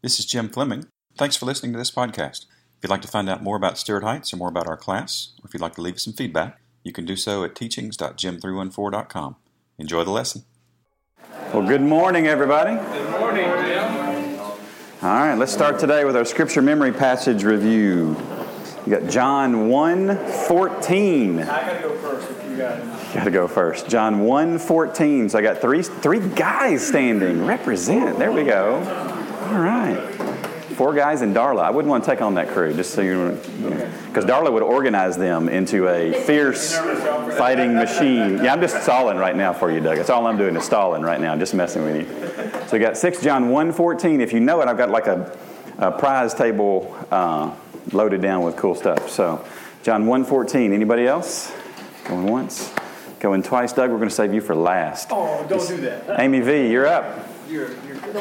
This is Jim Fleming. Thanks for listening to this podcast. If you'd like to find out more about Stead Heights or more about our class, or if you'd like to leave us some feedback, you can do so at teachings.jim314.com. Enjoy the lesson. Well, good morning, everybody. Good morning, Jim. All right, let's start today with our scripture memory passage review. You got John 1:14. I got to go first if you got it. Got to go first. John 1:14. So I got three guys standing. Represent. There we go. All right. Four guys and Darla. I wouldn't want to take on that crew, just so you know. Because Darla would organize them into a fierce fighting machine. Yeah, I'm just stalling right now for you, Doug. That's all I'm doing is stalling right now, just messing with you. So we got 6 John 1:14. If you know it, I've got like a prize table loaded down with cool stuff. So John 1:14. Anybody else? Going once? Going twice? Doug, we're going to save you for last. Oh, don't do that. Amy V, you're up. The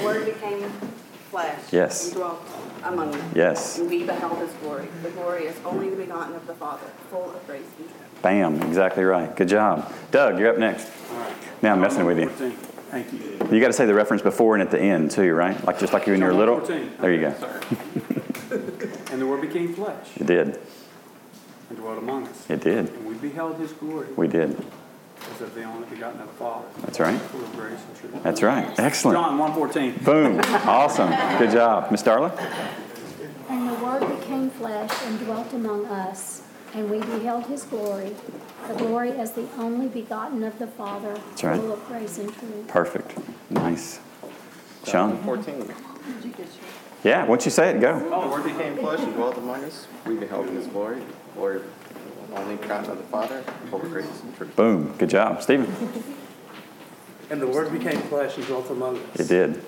word became flesh. Yes. And dwelt among them. Yes. And we beheld his glory. The glory is only the begotten of the Father, full of grace and truth. Bam. Exactly right. Good job. Doug, you're up next. All right. Now I'm messing with you. 14. Thank you. You got to say the reference before and at the end too, right? Like just like you when you were little. 14. There you go. Sorry. And the word became flesh. It did. And dwelt among us. It did. And we beheld his glory. We did. As of the only begotten of the Father. That's right. Full of grace and truth. That's right. Excellent. John 1:14. Boom. Awesome. Good job. Miss Darla? And the Word became flesh and dwelt among us, and we beheld his glory, the glory as the only begotten of the Father. That's right. Full of grace and truth. Perfect. Nice. John? 14. Yeah, once you say it, go. The Word became flesh and dwelt among us. We beheld his glory, the glory of only begotten of the Father, full of grace and truth. Boom. Good job. Stephen. And the Word became flesh and dwelt among us. It did.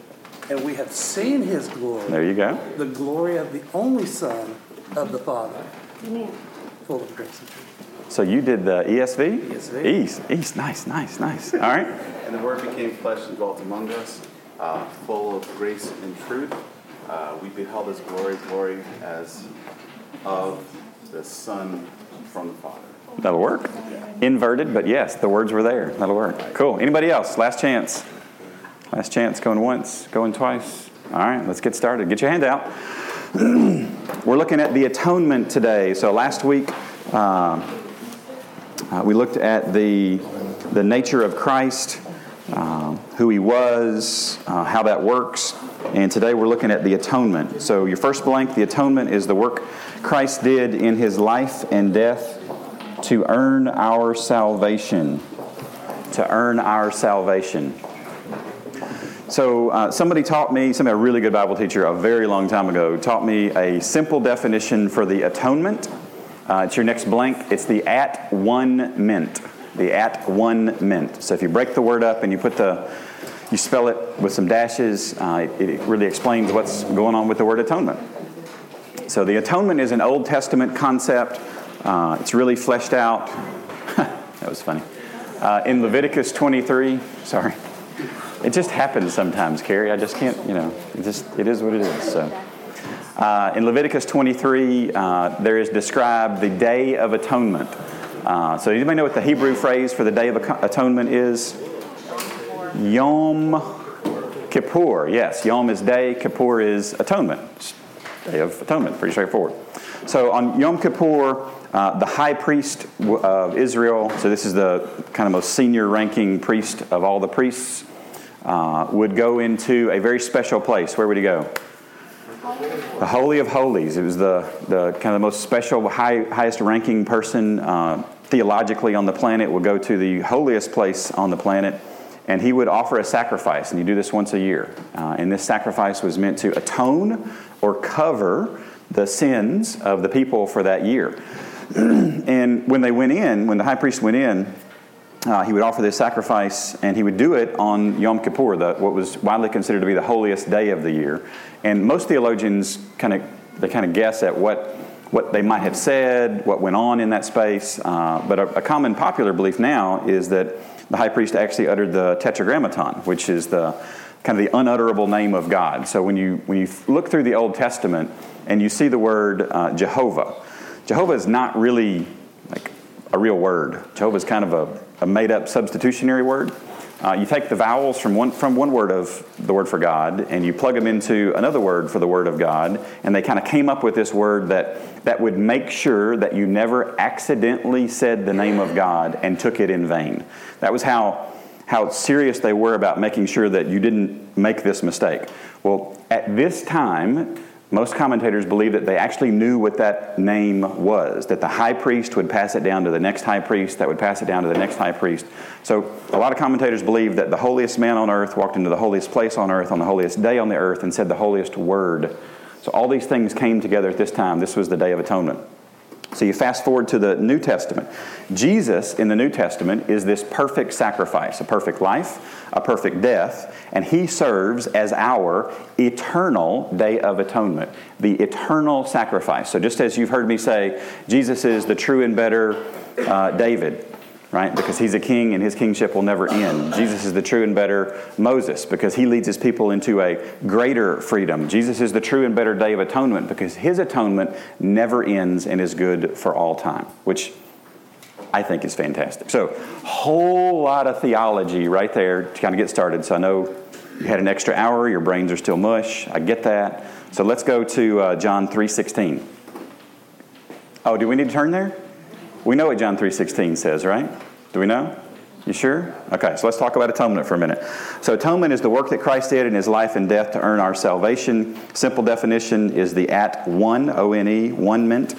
And we have seen his glory. There you go. The glory of the only Son of the Father. Amen. Full of grace and truth. So you did the ESV? ESV. East. Nice. All right. And the Word became flesh and dwelt among us, full of grace and truth. We beheld his glory as of the Son from the Father. That'll work. Yeah. Inverted, but yes, the words were there. That'll work. Cool. Anybody else? Last chance. Last chance. Going once, going twice. All right, let's get started. Get your hand out. We're looking at the atonement today. So last week, we looked at the nature of Christ, who he was, how that works. And today we're looking at the atonement. So your first blank, the atonement is the work Christ did in his life and death to earn our salvation. To earn our salvation. So somebody, a really good Bible teacher a very long time ago, taught me a simple definition for the atonement. It's your next blank. It's the at-one-ment. The at-one-ment. So if you break the word up and you spell it with some dashes, it really explains what's going on with the word atonement. So the atonement is an Old Testament concept. It's really fleshed out. That was funny. In Leviticus 23. Sorry. It just happens sometimes, Carrie. I just can't, it is what it is. So, in Leviticus 23, there is described the Day of Atonement. So anybody know what the Hebrew phrase for the Day of Atonement is? Yom Kippur. Yes, Yom is day, Kippur is atonement. Day of Atonement, pretty straightforward. So on Yom Kippur, the high priest of Israel, so this is the kind of most senior ranking priest of all the priests, would go into a very special place. Where would he go? The Holy of Holies. It was the kind of the most special, highest ranking person theologically on the planet would go to the holiest place on the planet. And he would offer a sacrifice, and you do this once a year. And this sacrifice was meant to atone or cover the sins of the people for that year. And when the high priest went in, he would offer this sacrifice, and he would do it on Yom Kippur, what was widely considered to be the holiest day of the year. And most theologians kind of guess at what they might have said, what went on in that space. But a common popular belief now is that the high priest actually uttered the Tetragrammaton, which is the kind of the unutterable name of God. So when you look through the Old Testament and you see the word Jehovah, Jehovah is not really like a real word. Jehovah is kind of a made-up substitutionary word. You take the vowels from one word of the word for God, and you plug them into another word for the word of God, and they kind of came up with this word that would make sure that you never accidentally said the name of God and took it in vain. That was how serious they were about making sure that you didn't make this mistake. Well, at this time, most commentators believe that they actually knew what that name was, that the high priest would pass it down to the next high priest, that would pass it down to the next high priest. So a lot of commentators believe that the holiest man on earth walked into the holiest place on earth on the holiest day on the earth and said the holiest word. So all these things came together at this time. This was the Day of Atonement. So you fast forward to the New Testament. Jesus in the New Testament is this perfect sacrifice, a perfect life, a perfect death, and he serves as our eternal Day of Atonement, the eternal sacrifice. So just as you've heard me say, Jesus is the true and better David, right? Because he's a king and his kingship will never end. Jesus is the true and better Moses because he leads his people into a greater freedom. Jesus is the true and better Day of Atonement because his atonement never ends and is good for all time, which I think is fantastic. So, whole lot of theology right there to kind of get started. So I know you had an extra hour, your brains are still mush. I get that. So let's go to John 3:16. Oh, do we need to turn there? We know what John 3:16 says, right? Do we know? You sure? Okay, so let's talk about atonement for a minute. So atonement is the work that Christ did in his life and death to earn our salvation. Simple definition is the at one, O-N-E, one-ment.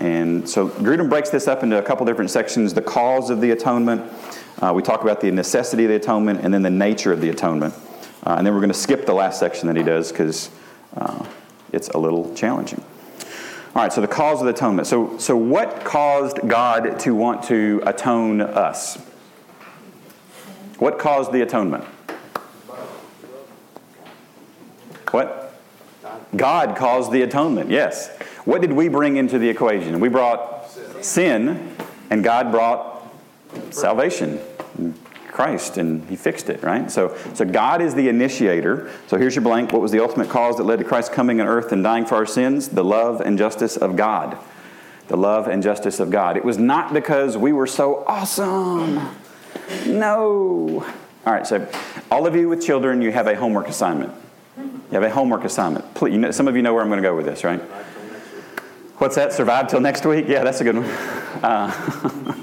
And so Grudem breaks this up into a couple different sections, the cause of the atonement. We talk about the necessity of the atonement and then the nature of the atonement. And then we're going to skip the last section that he does because it's a little challenging. All right, so the cause of the atonement. So what caused God to want to atone us? What caused the atonement? What? God caused the atonement, yes. What did we bring into the equation? We brought sin, and God brought salvation. Christ, and he fixed it, right? So God is the initiator. So here's your blank. What was the ultimate cause that led to Christ's coming on earth and dying for our sins? The love and justice of God. The love and justice of God. It was not because we were so awesome. No. All right, so all of you with children, you have a homework assignment. You have a homework assignment. Please, you know, some of you know where I'm going to go with this, right? What's that? Survive till next week? Yeah, that's a good one.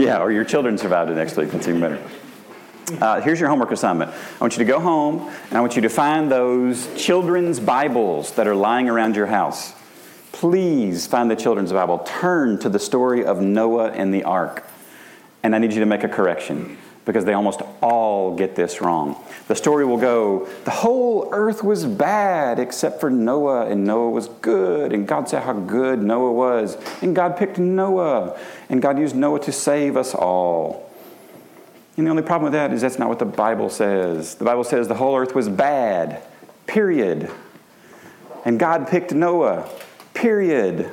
Yeah, or your children survived it next week. That's even better. Here's your homework assignment. I want you to go home, and I want you to find those children's Bibles that are lying around your house. Please find the children's Bible. Turn to the story of Noah and the ark. And I need you to make a correction, because they almost all get this wrong. The story will go, the whole earth was bad except for Noah, and Noah was good, and God said how good Noah was, and God picked Noah, and God used Noah to save us all. And the only problem with that is that's not what the Bible says. The Bible says the whole earth was bad, period. And God picked Noah, period.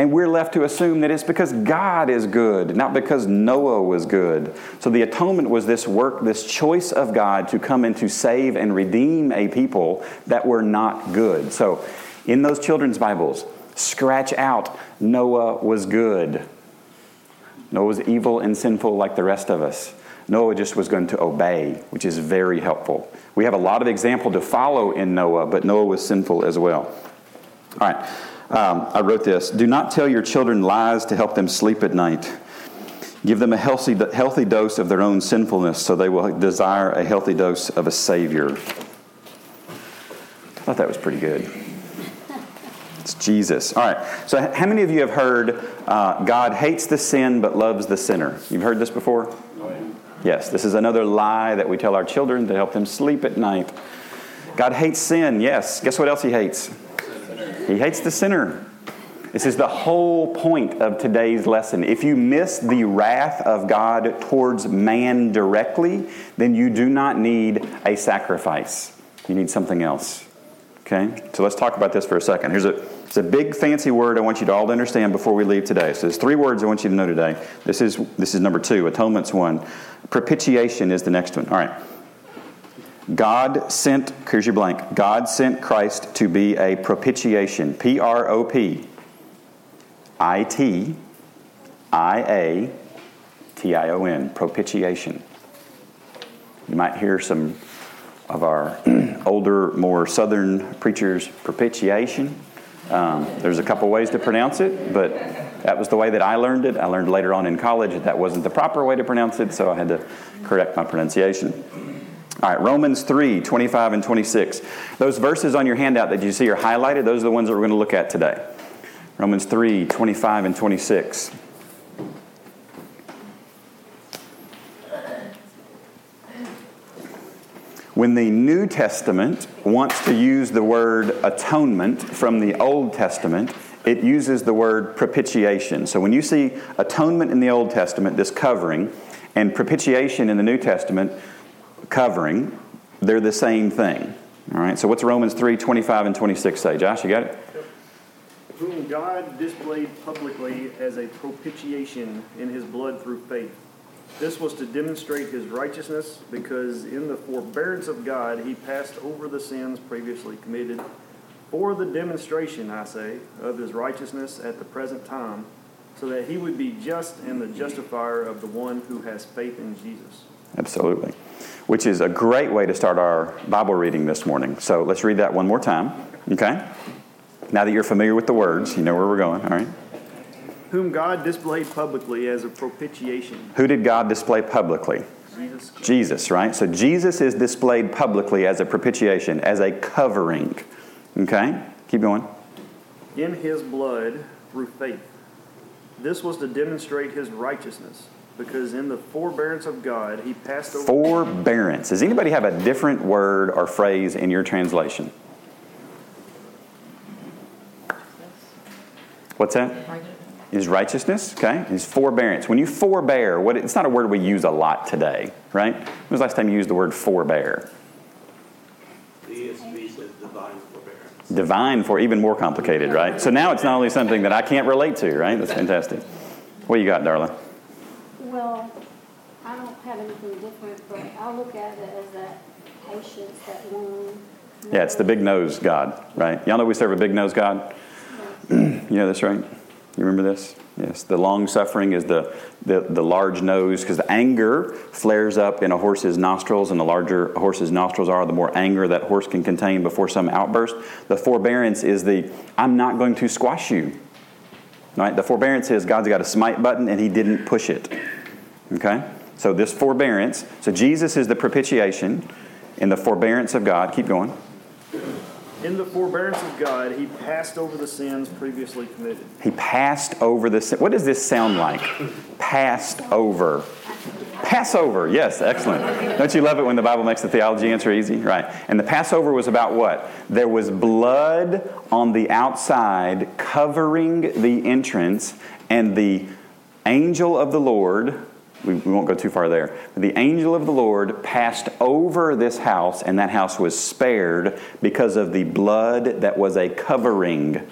And we're left to assume that it's because God is good, not because Noah was good. So the atonement was this work, this choice of God to come and to save and redeem a people that were not good. So in those children's Bibles, scratch out Noah was good. Noah was evil and sinful like the rest of us. Noah just was going to obey, which is very helpful. We have a lot of example to follow in Noah, but Noah was sinful as well. All right. I wrote this. Do not tell your children lies to help them sleep at night. Give them a healthy dose of their own sinfulness so they will desire a healthy dose of a Savior. I thought that was pretty good. It's Jesus. All right. So how many of you have heard God hates the sin but loves the sinner? You've heard this before? Oh, yeah. Yes. This is another lie that we tell our children to help them sleep at night. God hates sin. Yes. Guess what else he hates? He hates the sinner. This is the whole point of today's lesson. If you miss the wrath of God towards man directly, then you do not need a sacrifice. You need something else. Okay? So let's talk about this for a second. It's a big fancy word I want you to all understand before we leave today. So there's three words I want you to know today. This is number 2. Atonement's 1. Propitiation is the next one. All right. God sent Christ to be a propitiation. PROPITIATION. Propitiation. You might hear some of our older, more southern preachers, propitiation. There's a couple ways to pronounce it, but that was the way that I learned it. I learned later on in college that that wasn't the proper way to pronounce it, so I had to correct my pronunciation. All right, Romans 3, 25 and 26. Those verses on your handout that you see are highlighted, those are the ones that we're going to look at today. Romans 3, 25 and 26. When the New Testament wants to use the word atonement from the Old Testament, it uses the word propitiation. So when you see atonement in the Old Testament, this covering, and propitiation in the New Testament, covering, they're the same thing. All right, so what's Romans 3, 25 and 26 say? Josh, you got it? Whom God displayed publicly as a propitiation in his blood through faith. This was to demonstrate his righteousness, because in the forbearance of God he passed over the sins previously committed, for the demonstration, I say, of his righteousness at the present time, so that he would be just and the justifier of the one who has faith in Jesus. Absolutely. Which is a great way to start our Bible reading this morning. So let's read that one more time, okay? Now that you're familiar with the words, you know where we're going, all right? Whom God displayed publicly as a propitiation. Who did God display publicly? Jesus, right? So Jesus is displayed publicly as a propitiation, as a covering, okay? Keep going. In his blood through faith. This was to demonstrate his righteousness, because in the forbearance of God, he passed over... Forbearance. Does anybody have a different word or phrase in your translation? What's that? Is righteousness, okay? Is forbearance. When you forbear, it's not a word we use a lot today, right? When was the last time you used the word forbear? The ESV says divine forbearance. Divine, for even more complicated, right? So now it's not only something that I can't relate to, right? That's fantastic. What you got, Darla? Well, I don't have anything different, but I look at it as that patience, that one. Yeah, it's the big nose God, right? Y'all know we serve a big nose God? Yes. You know this, right? You remember this? Yes. The long suffering is the large nose, because the anger flares up in a horse's nostrils, and the larger a horse's nostrils are, the more anger that horse can contain before some outburst. The forbearance is the, I'm not going to squash you. Right? The forbearance is God's got a smite button, and he didn't push it. Okay? So this forbearance. So Jesus is the propitiation in the forbearance of God. Keep going. In the forbearance of God, he passed over the sins previously committed. He passed over the sin. What does this sound like? Passed over. Passover. Yes, excellent. Don't you love it when the Bible makes the theology answer easy? Right. And the Passover was about what? There was blood on the outside covering the entrance, and the angel of the Lord... We won't go too far there. The angel of the Lord passed over this house, and that house was spared because of the blood that was a covering. All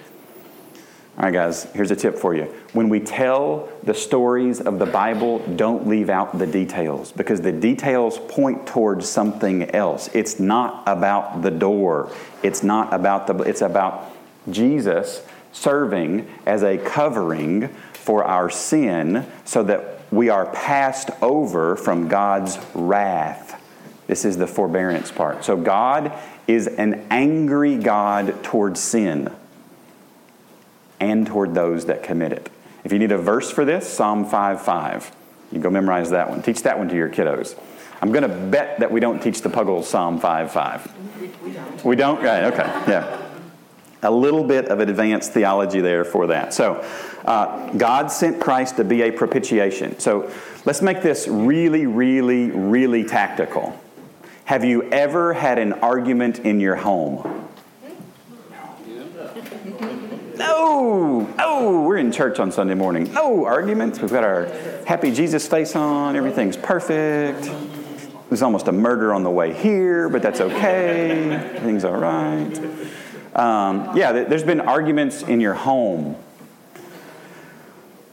right, guys, here's a tip for you. When we tell the stories of the Bible, don't leave out the details, because the details point towards something else. It's not about the door. It's not about it's about Jesus serving as a covering for our sin, so that we are passed over from God's wrath. This is the forbearance part. So God is an angry God toward sin and toward those that commit it. If you need a verse for this, Psalm 5:5. You go memorize that one. Teach that one to your kiddos. I'm going to bet that we don't teach the Puggles Psalm 5:5. We don't? Right, okay, yeah. A little bit of advanced theology there for that. So, God sent Christ to be a propitiation. So, let's make this really, really, really tactical. Have you ever had an argument in your home? No! Oh, we're in church on Sunday morning. No arguments. We've got our happy Jesus face on. Everything's perfect. There's almost a murder on the way here, but that's okay. Everything's all right. There's been arguments in your home.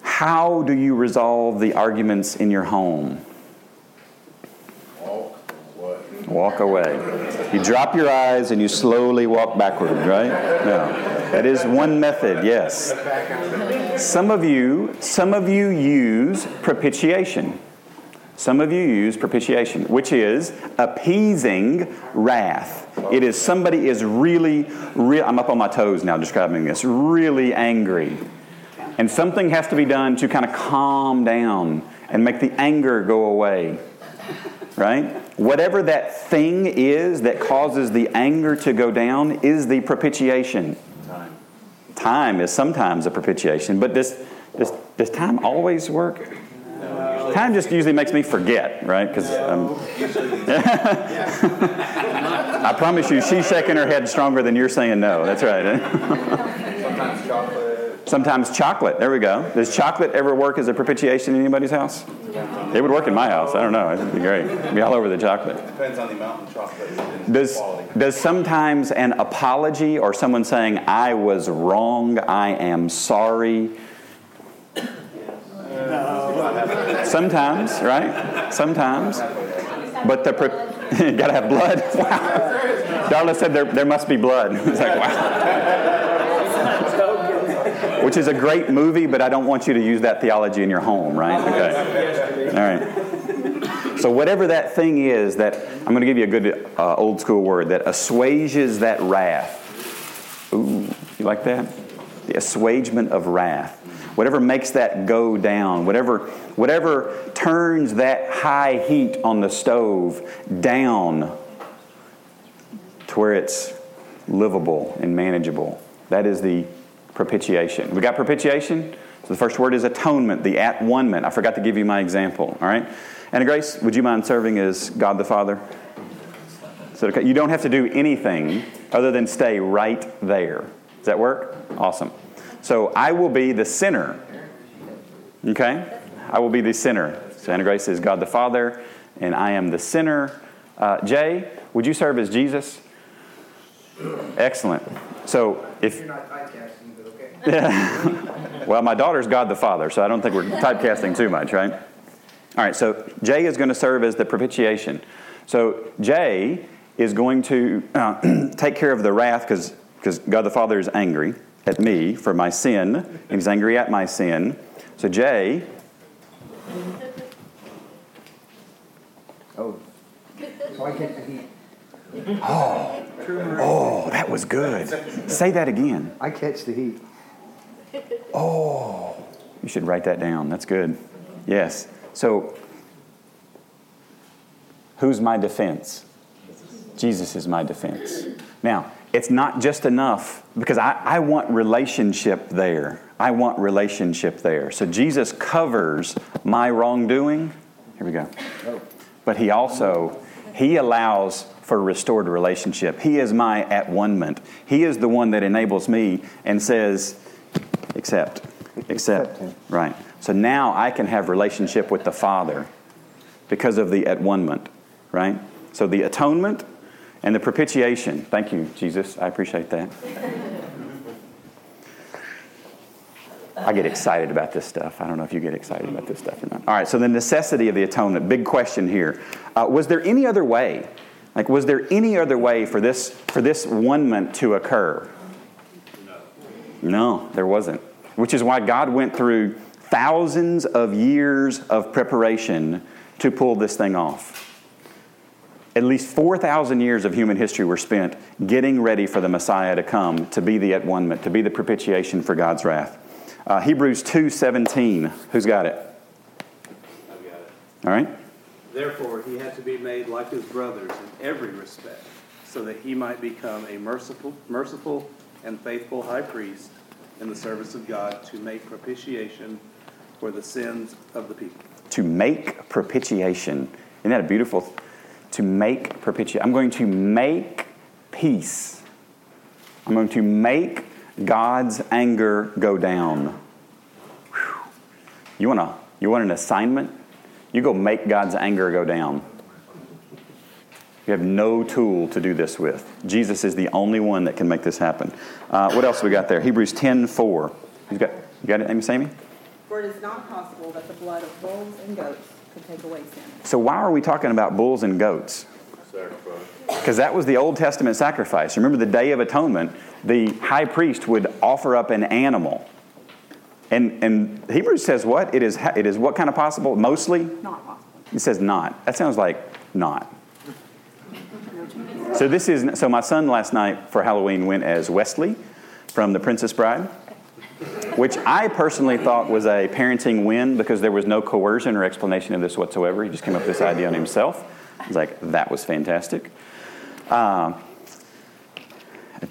How do you resolve the arguments in your home? Walk away. walk away. You drop your eyes and you slowly walk backward, right? No. That is one method, yes. Some of you use propitiation. Some of you use propitiation, which is appeasing wrath. It is somebody is really I'm up on my toes now describing this, really angry. And something has to be done to kind of calm down and make the anger go away, right? Whatever that thing is that causes the anger to go down is the propitiation. Time is sometimes a propitiation, but does time always work? Time just usually makes me forget, right? Because I promise you, she's shaking her head stronger than you're saying no. That's right. Sometimes chocolate. There we go. Does chocolate ever work as a propitiation in anybody's house? It would work in my house. I don't know. It'd be great. It'd be all over the chocolate. Depends on the amount of chocolate. Does sometimes an apology or someone saying, "I was wrong. I am sorry." Sometimes, right? Sometimes. But gotta have blood. Wow. Darla said there must be blood. It's like, wow. Which is a great movie, but I don't want you to use that theology in your home, right? Okay. All right. So whatever that thing is that, I'm going to give you a good old school word, that assuages that wrath. Ooh, you like that? The assuagement of wrath. Whatever makes that go down, whatever turns that high heat on the stove down to where it's livable and manageable. That is the propitiation. We got propitiation? So the first word is atonement, the at-one-ment. I forgot to give you my example, all right? Anna Grace, would you mind serving as God the Father? So you don't have to do anything other than stay right there. Does that work? Awesome. So I will be the sinner, okay? I will be the sinner. So Anna Grace is God the Father, and I am the sinner. Jay, would you serve as Jesus? Excellent. So if you're not typecasting, but okay. Yeah. Well, my daughter's God the Father, so I don't think we're typecasting too much, right? All right, so Jay is going to serve as the propitiation. So Jay is going to take care of the wrath because God the Father is angry at me for my sin, and he's angry at my sin. So Jay. Oh. So I get the heat. Oh, that was good. Say that again. I catch the heat. Oh, you should write that down. That's good. Yes. So, who's my defense? Jesus is my defense. Now, it's not just enough, because I want relationship there. I want relationship there. So Jesus covers my wrongdoing. Here we go. But he allows for restored relationship. He is my at-one-ment. He is the one that enables me and says, accept. Right. So now I can have relationship with the Father because of the at-one-ment, right? So the atonement and the propitiation. Thank you, Jesus. I appreciate that. I get excited about this stuff. I don't know if you get excited about this stuff or not. All right, so the necessity of the atonement. Big question here. Was there any other way? Like, was there any other way for this one-ment to occur? No, there wasn't. Which is why God went through thousands of years of preparation to pull this thing off. At least 4,000 years of human history were spent getting ready for the Messiah to come, to be the at-one-ment, to be the propitiation for God's wrath. Hebrews 2:17. Who's got it? I've got it. All right. Therefore, he had to be made like his brothers in every respect, so that he might become a merciful and faithful high priest in the service of God to make propitiation for the sins of the people. To make propitiation. Isn't that a beautiful thing? To make propitiation. I'm going to make peace. I'm going to make God's anger go down. Whew. You want an assignment? You go make God's anger go down. You have no tool to do this with. Jesus is the only one that can make this happen. What else we got there? Hebrews 10:4. You got it, Amy? For it is not possible that the blood of bulls and goats could take away sin. So why are we talking about bulls and goats? Because that was the Old Testament sacrifice. Remember the Day of Atonement, the high priest would offer up an animal. And Hebrews says what? It is what kind of possible? Mostly? Not possible. It says not. That sounds like not. So my son last night for Halloween went as Wesley from The Princess Bride, which I personally thought was a parenting win because there was no coercion or explanation of this whatsoever. He just came up with this idea on himself. I was like, that was fantastic. I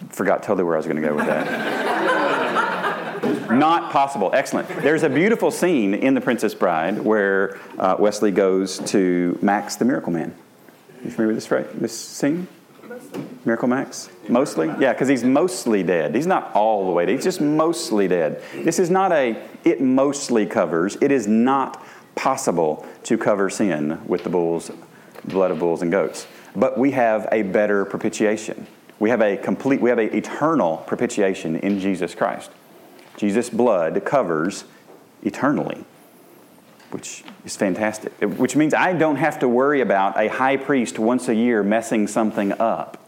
forgot totally where I was going to go with that. Not possible. Excellent. There's a beautiful scene in The Princess Bride where Wesley goes to Max the Miracle Man. You familiar with this scene? Mostly. Miracle Max? Mostly? Yeah, because he's mostly dead. He's not all the way dead. He's just mostly dead. This is not it mostly covers. It is not possible to cover sin with the blood of bulls and goats. But we have a better propitiation. We have an eternal propitiation in Jesus Christ. Jesus' blood covers eternally, which is fantastic. Which means I don't have to worry about a high priest once a year messing something up.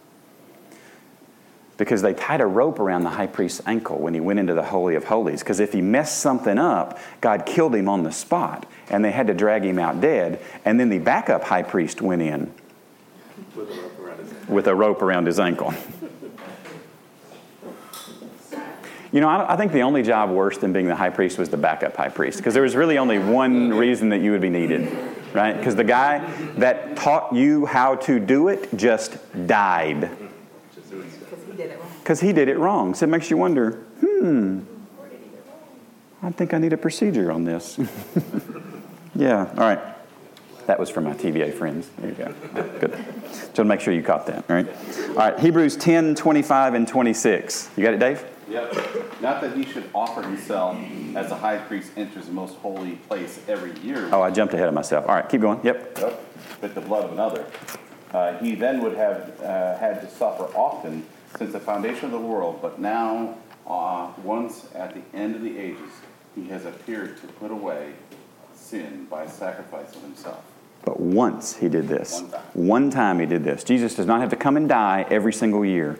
Because they tied a rope around the high priest's ankle when he went into the Holy of Holies. Because if he messed something up, God killed him on the spot. And they had to drag him out dead. And then the backup high priest went in with a rope around his ankle. You know, I think the only job worse than being the high priest was the backup high priest. Because there was really only one reason that you would be needed, right? Because the guy that taught you how to do it just died. Because he did it wrong. So it makes you wonder, I think I need a procedure on this. Yeah, all right. That was for my TVA friends. There you go. Right, good. So make sure you caught that, all right? All right, Hebrews 10:25-26. You got it, Dave? Yep. Not that he should offer himself as a high priest enters the most holy place every year. Oh, I jumped ahead of myself. All right, keep going. Yep. With the blood of another. He then would have had to suffer often since the foundation of the world, but now, once at the end of the ages, he has appeared to put away sin by sacrifice of himself. But once he did this. One time he did this. Jesus does not have to come and die every single year.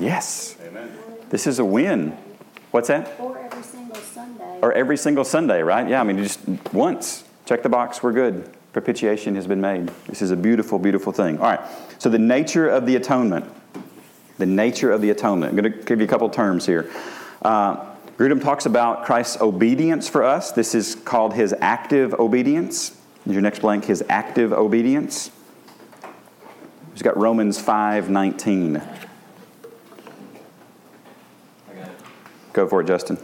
Yes. Amen. This is a win. What's that? Or every single Sunday. Right? Yeah, I mean, just once. Check the box, we're good. Propitiation has been made. This is a beautiful, beautiful thing. All right, so the nature of the atonement. I'm going to give you a couple terms here. Grudem talks about Christ's obedience for us. This is called his active obedience. Your next blank, his active obedience. He's got Romans 5:19. Go for it, Justin.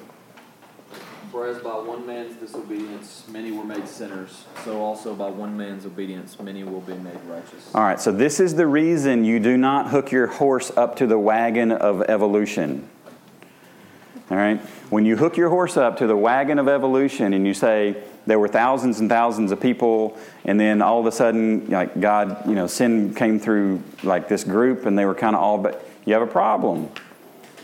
For as by one man's disobedience many were made sinners, so also by one man's obedience many will be made righteous. All right, so this is the reason you do not hook your horse up to the wagon of evolution. All right? When you hook your horse up to the wagon of evolution and you say there were thousands and thousands of people and then all of a sudden like God, you know, sin came through like this group and they were kind of all, but you have a problem.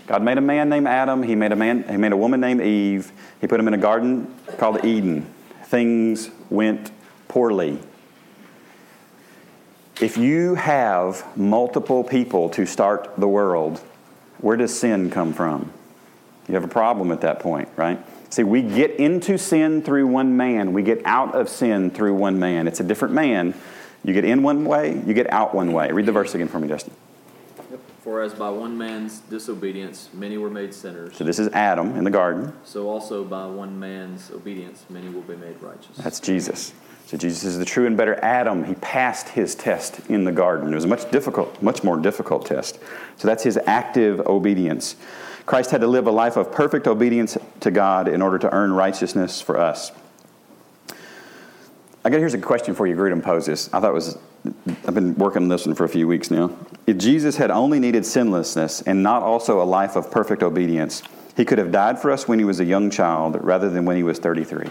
God made a man named Adam. He made a woman named Eve. He put them in a garden called Eden. Things went poorly. If you have multiple people to start the world, where does sin come from? You have a problem at that point, right? See, we get into sin through one man. We get out of sin through one man. It's a different man. You get in one way, you get out one way. Read the verse again for me, Justin. For as by one man's disobedience many were made sinners. So this is Adam in the garden. So also by one man's obedience many will be made righteous. That's Jesus. So Jesus is the true and better Adam. He passed his test in the garden. It was a much more difficult test. So that's his active obedience. Christ had to live a life of perfect obedience to God in order to earn righteousness for us. I got here's a question for you Grudem poses. I've been working on this one for a few weeks now. If Jesus had only needed sinlessness and not also a life of perfect obedience, he could have died for us when he was a young child rather than when he was 33.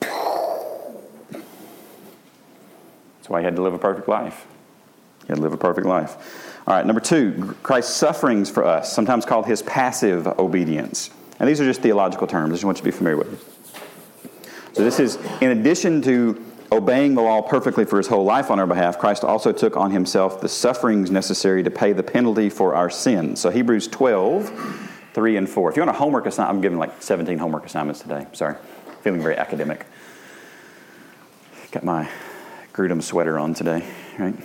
That's why he had to live a perfect life. All right, number 2, Christ's sufferings for us, sometimes called his passive obedience. And these are just theological terms. I just want you to be familiar with them. So this is, in addition to obeying the law perfectly for his whole life on our behalf, Christ also took on himself the sufferings necessary to pay the penalty for our sins. So Hebrews 12:3-4. If you want a homework assignment, I'm giving like 17 homework assignments today. Sorry, feeling very academic. Got my Grudem sweater on today, right?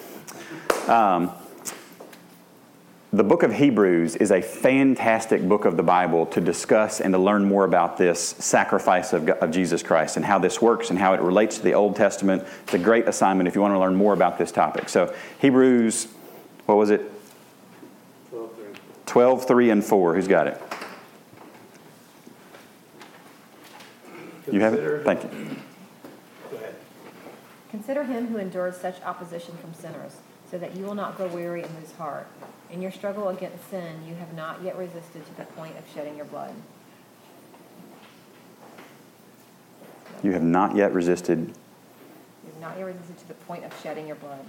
The book of Hebrews is a fantastic book of the Bible to discuss and to learn more about this sacrifice of Jesus Christ and how this works and how it relates to the Old Testament. It's a great assignment if you want to learn more about this topic. So Hebrews, what was it? 12:3-4. Who's got it? You have it? Thank you. Go ahead. Consider him who endures such opposition from sinners, so that you will not grow weary and lose heart. In your struggle against sin, you have not yet resisted to the point of shedding your blood. You have not yet resisted. You have not yet resisted to the point of shedding your blood.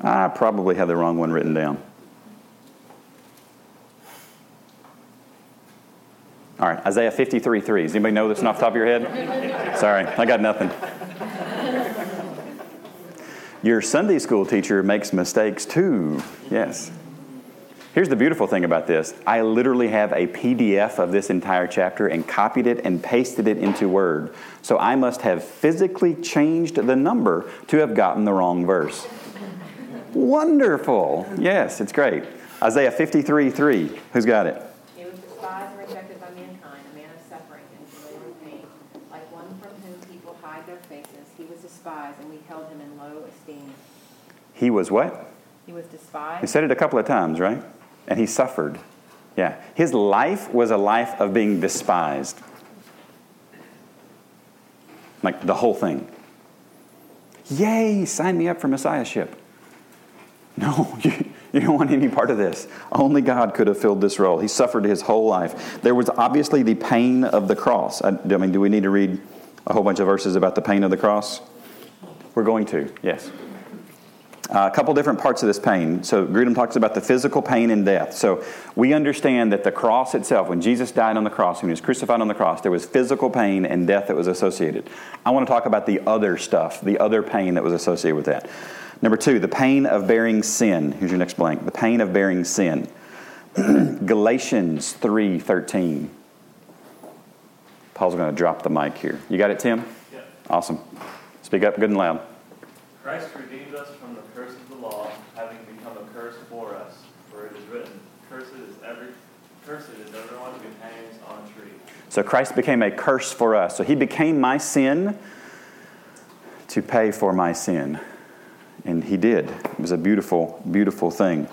I probably have the wrong one written down. All right, Isaiah 53:3. Does anybody know this off the top of your head? Sorry, I got nothing. Your Sunday school teacher makes mistakes too. Yes. Here's the beautiful thing about this. I literally have a PDF of this entire chapter and copied it and pasted it into Word. So I must have physically changed the number to have gotten the wrong verse. Wonderful. Yes, it's great. Isaiah 53:3. Who's got it? He was despised and rejected by mankind, a man of suffering and familiar with pain. Like one from whom people hide their faces, he was despised and we held him in low esteem. He was what? He was despised. He said it a couple of times, right? And he suffered. Yeah. His life was a life of being despised. Like the whole thing. Yay, sign me up for messiahship. No, you don't want any part of this. Only God could have filled this role. He suffered his whole life. There was obviously the pain of the cross. I mean, do we need to read a whole bunch of verses about the pain of the cross? We're going to, yes. A couple different parts of this pain. So Grudem talks about the physical pain and death. So we understand that the cross itself, when Jesus died on the cross, when he was crucified on the cross, there was physical pain and death that was associated. I want to talk about the other stuff, the other pain that was associated with that. Number two, the pain of bearing sin. Here's your next blank. The pain of bearing sin. Galatians 3:13. Paul's going to drop the mic here. You got it, Tim? Yeah. Awesome. Speak up good and loud. Christ redeemed us from the curse of the law, having become a curse for us. For it is written, cursed is everyone who hangs on a tree. So Christ became a curse for us. So he became my sin to pay for my sin. And he did. It was a beautiful, beautiful thing.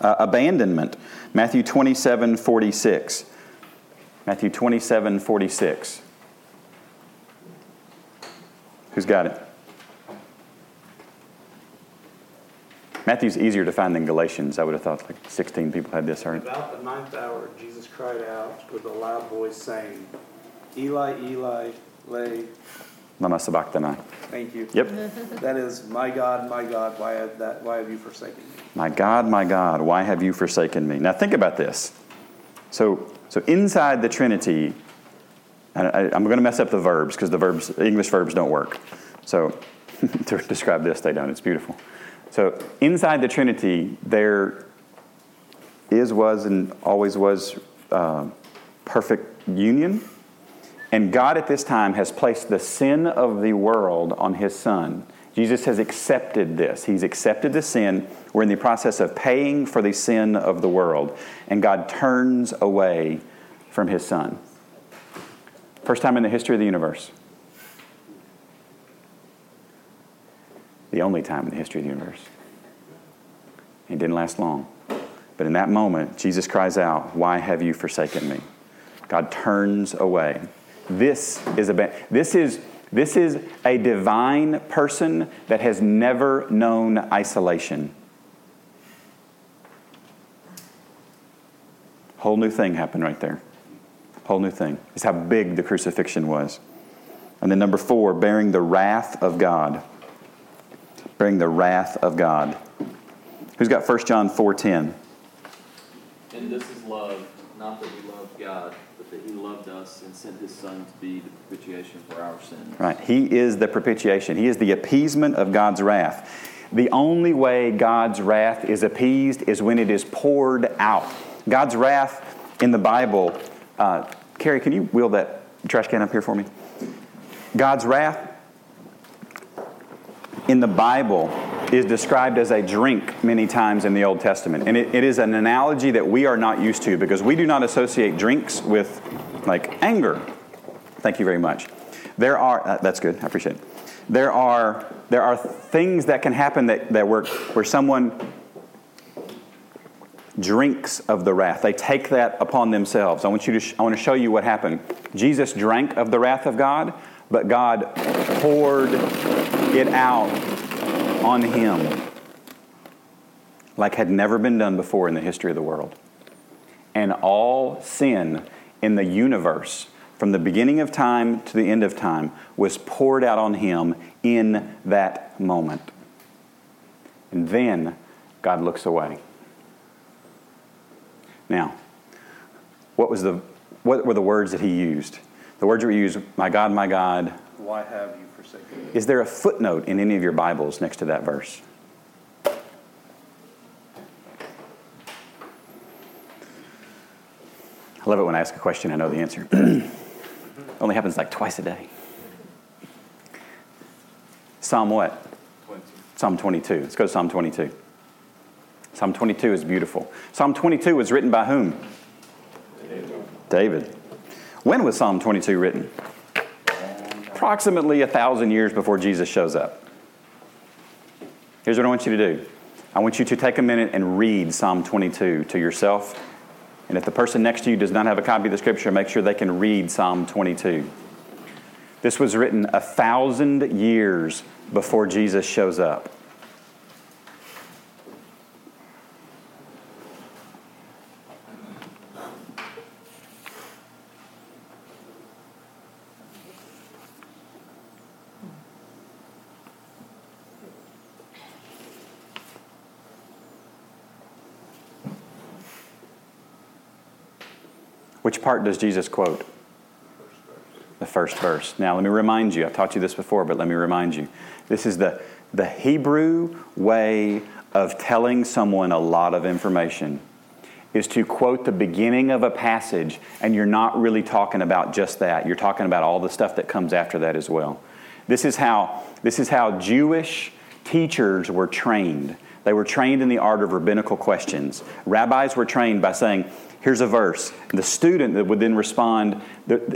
Abandonment. Matthew 27:46. Matthew 27:46. Who's got it? Matthew's easier to find than Galatians. I would have thought like 16 people had this already. About the ninth hour, Jesus cried out with a loud voice, saying, Eli, Eli, lama sabachthani. Thank you. Yep. That is, my God, why have you forsaken me? My God, why have you forsaken me? Now think about this. So inside the Trinity, I'm going to mess up the verbs because English verbs don't work. So to describe this, they don't. It's beautiful. So inside the Trinity, there is, was, and always was perfect union. And God at this time has placed the sin of the world on his Son. Jesus has accepted this. He's accepted the sin. We're in the process of paying for the sin of the world. And God turns away from his Son. First time in the history of the universe. The only time in the history of the universe. It didn't last long. But in that moment, Jesus cries out, "Why have you forsaken me?" God turns away. This is a divine person that has never known isolation. Whole new thing happened right there. Whole new thing. It's how big the crucifixion was. And then number four, bearing the wrath of God. Bearing the wrath of God. Who's got 1 John 4:10? And this is love, not that we love God, but that he loved us and sent His Son to be the propitiation for our sins. Right. He is the propitiation. He is the appeasement of God's wrath. The only way God's wrath is appeased is when it is poured out. God's wrath in the Bible... Carrie, can you wheel that trash can up here for me? God's wrath in the Bible is described as a drink many times in the Old Testament. And it is an analogy that we are not used to because we do not associate drinks with, like, anger. Thank you very much. There are... that's good. I appreciate it. There are things that can happen that where someone drinks of the wrath. They take that upon themselves. I want to show you what happened. Jesus drank of the wrath of God, but God poured it out on Him like had never been done before in the history of the world. And all sin in the universe from the beginning of time to the end of time was poured out on Him in that moment. And then God looks away. Now, what were the words that He used? The words that we used, my God, my God. Why have you forsaken me? Is there a footnote in any of your Bibles next to that verse? I love it when I ask a question, I know the answer. Only happens like twice a day. Psalm what? 20. Psalm 22. Let's go to Psalm 22. Psalm 22 is beautiful. Psalm 22 was written by whom? David. When was Psalm 22 written? Approximately 1,000 years before Jesus shows up. Here's what I want you to do. I want you to take a minute and read Psalm 22 to yourself. And if the person next to you does not have a copy of the Scripture, make sure they can read Psalm 22. This was written 1,000 years before Jesus shows up. Which part does Jesus quote? The first verse. Now, let me remind you. I've taught you this before, but let me remind you. This is the Hebrew way of telling someone a lot of information is to quote the beginning of a passage, and you're not really talking about just that. You're talking about all the stuff that comes after that as well. This is how Jewish teachers were trained. They were trained in the art of rabbinical questions. Rabbis were trained by saying, here's a verse. The student that would then respond,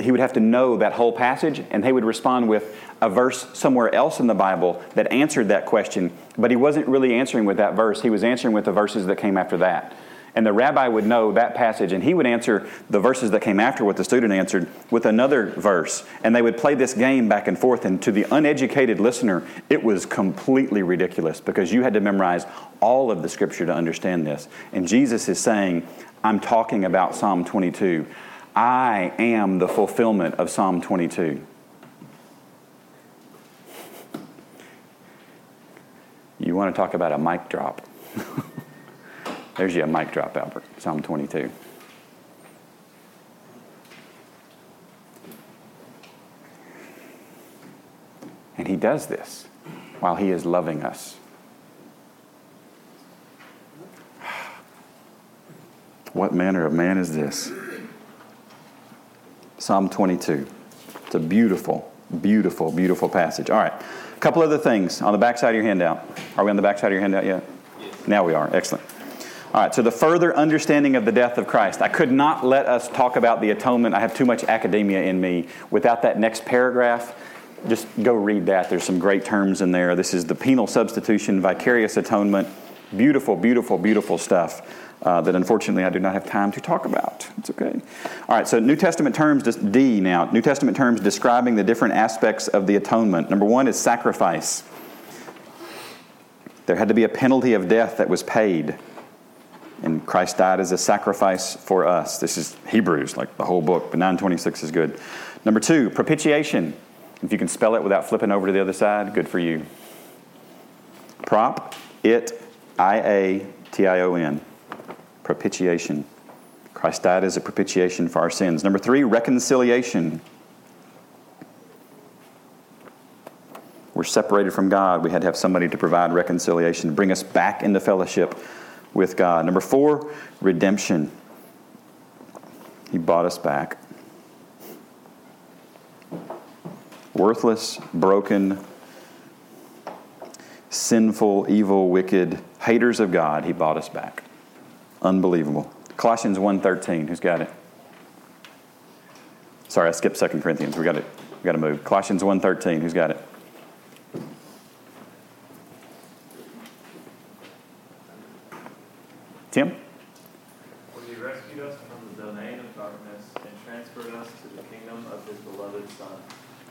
he would have to know that whole passage, and they would respond with a verse somewhere else in the Bible that answered that question, but he wasn't really answering with that verse. He was answering with the verses that came after that. And the rabbi would know that passage, and he would answer the verses that came after what the student answered with another verse. And they would play this game back and forth, and to the uneducated listener, it was completely ridiculous because you had to memorize all of the Scripture to understand this. And Jesus is saying, I'm talking about Psalm 22. I am the fulfillment of Psalm 22. You want to talk about a mic drop. There's your mic drop, Albert. Psalm 22. And He does this while He is loving us. What manner of man is this? Psalm 22. It's a beautiful, beautiful, beautiful passage. All right. A couple other things on the backside of your handout. Are we on the backside of your handout yet? Yes. Now we are. Excellent. All right. So the further understanding of the death of Christ. I could not let us talk about the atonement. I have too much academia in me. Without that next paragraph, just go read that. There's some great terms in there. This is the penal substitution, vicarious atonement. Beautiful, beautiful, beautiful stuff. That unfortunately I do not have time to talk about. It's okay. All right, so New Testament terms, D now. New Testament terms describing the different aspects of the atonement. Number one is sacrifice. There had to be a penalty of death that was paid. And Christ died as a sacrifice for us. This is Hebrews, like the whole book, but 9:26 is good. Number two, propitiation. If you can spell it without flipping over to the other side, good for you. Propitiation. Christ died as a propitiation for our sins. Number three, reconciliation. We're separated from God. We had to have somebody to provide reconciliation, to bring us back into fellowship with God. Number four, redemption. He bought us back. Worthless, broken, sinful, evil, wicked, haters of God, he bought us back. Unbelievable. Colossians 1:13. Who's got it? Sorry, I skipped 2 Corinthians. We got to move. Colossians 1:13. Who's got it? Tim? When he rescued us from the domain of darkness and transferred us to the kingdom of his beloved Son.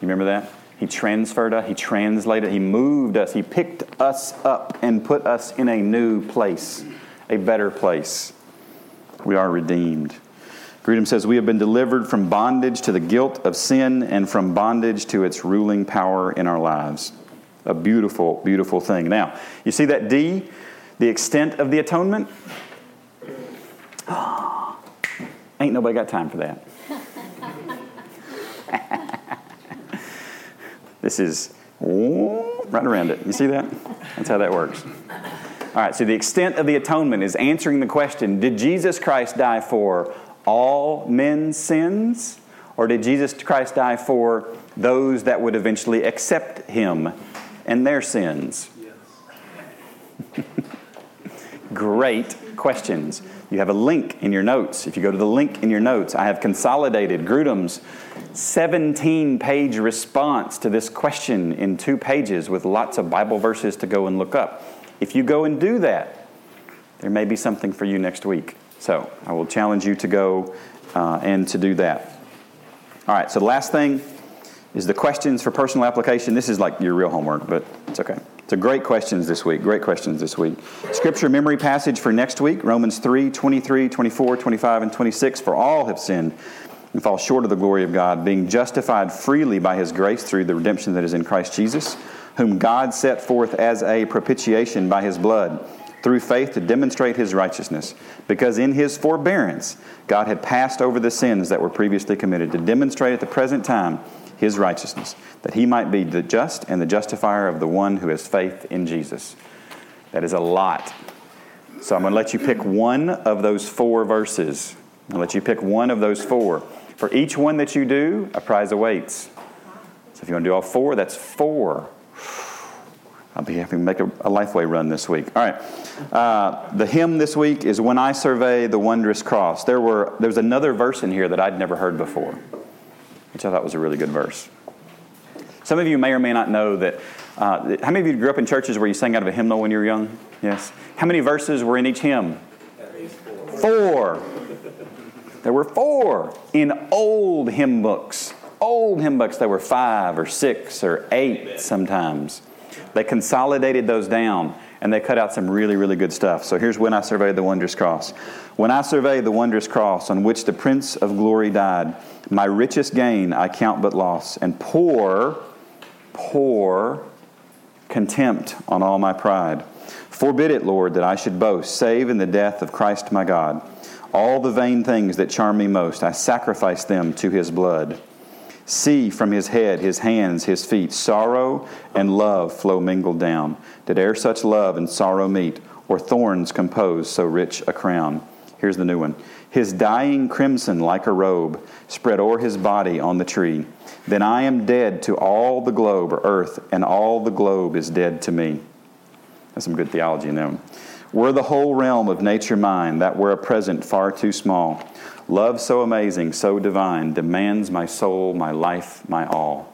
You remember that? He transferred us, he translated, he moved us, he picked us up and put us in a new place, a better place. We are redeemed. Grudem says, we have been delivered from bondage to the guilt of sin and from bondage to its ruling power in our lives. A beautiful, beautiful thing. Now, you see that D, the extent of the atonement? Oh, ain't nobody got time for that. This is right around it. You see that? That's how that works. All right, so the extent of the atonement is answering the question, did Jesus Christ die for all men's sins? Or did Jesus Christ die for those that would eventually accept him and their sins? Yes. Great questions. You have a link in your notes. If you go to the link in your notes, I have consolidated Grudem's 17-page response to this question in 2 pages with lots of Bible verses to go and look up. If you go and do that, there may be something for you next week. So I will challenge you to go and to do that. All right, so the last thing is the questions for personal application. This is like your real homework, but it's okay. So great questions this week. Great questions this week. Scripture memory passage for next week, Romans 3, 23, 24, 25, and 26. For all have sinned and fall short of the glory of God, being justified freely by his grace through the redemption that is in Christ Jesus, whom God set forth as a propitiation by his blood, through faith to demonstrate his righteousness, because in his forbearance God had passed over the sins that were previously committed, to demonstrate at the present time his righteousness, that he might be the just and the justifier of the one who has faith in Jesus. That is a lot. So I'm going to let you pick one of those 4 verses. I'll let you pick one of those 4. For each one that you do, a prize awaits. So if you want to do all 4, that's 4. I'll be happy to make a Lifeway run this week. All right. The hymn this week is When I Survey the Wondrous Cross. There's another verse in here that I'd never heard before, which I thought was a really good verse. Some of you may or may not know that. How many of you grew up in churches where you sang out of a hymnal when you were young? Yes. How many verses were in each hymn? At least 4. 4. There were 4 in old hymn books. Old hymn books, there were 5 or 6 or 8. Amen. Sometimes. They consolidated those down, and they cut out some really, really good stuff. So here's When I Survey the Wondrous Cross. When I survey the wondrous cross on which the Prince of Glory died, my richest gain I count but loss, and pour contempt on all my pride. Forbid it, Lord, that I should boast, save in the death of Christ my God. All the vain things that charm me most, I sacrifice them to his blood. See from his head, his hands, his feet, sorrow and love flow mingled down. Did e'er such love and sorrow meet, or thorns compose so rich a crown? Here's the new one. His dying crimson like a robe spread o'er his body on the tree. Then I am dead to all the globe or earth, and all the globe is dead to me. That's some good theology in that one. Were the whole realm of nature mine, that were a present far too small. Love so amazing, so divine, demands my soul, my life, my all.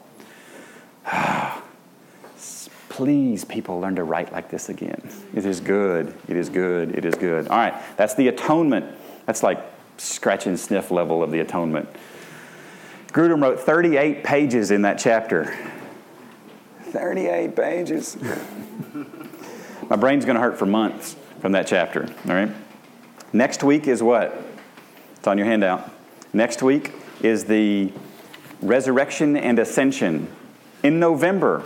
Please, people, learn to write like this again. It is good. It is good. It is good. All right, that's the atonement. That's like scratch and sniff level of the atonement. Grudem wrote 38 pages in that chapter. 38 pages. My brain's going to hurt for months from that chapter. All right. Next week is what? It's on your handout. Next week is the resurrection and ascension in November.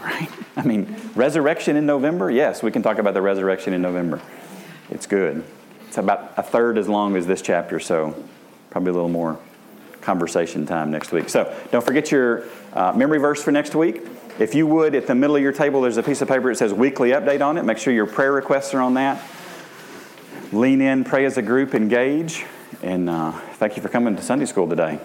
Right? I mean, resurrection in November? Yes, we can talk about the resurrection in November. It's good. It's about a third as long as this chapter, so probably a little more conversation time next week. So don't forget your memory verse for next week. If you would, at the middle of your table, there's a piece of paper that says weekly update on it. Make sure your prayer requests are on that. Lean in, pray as a group, engage. And thank you for coming to Sunday school today.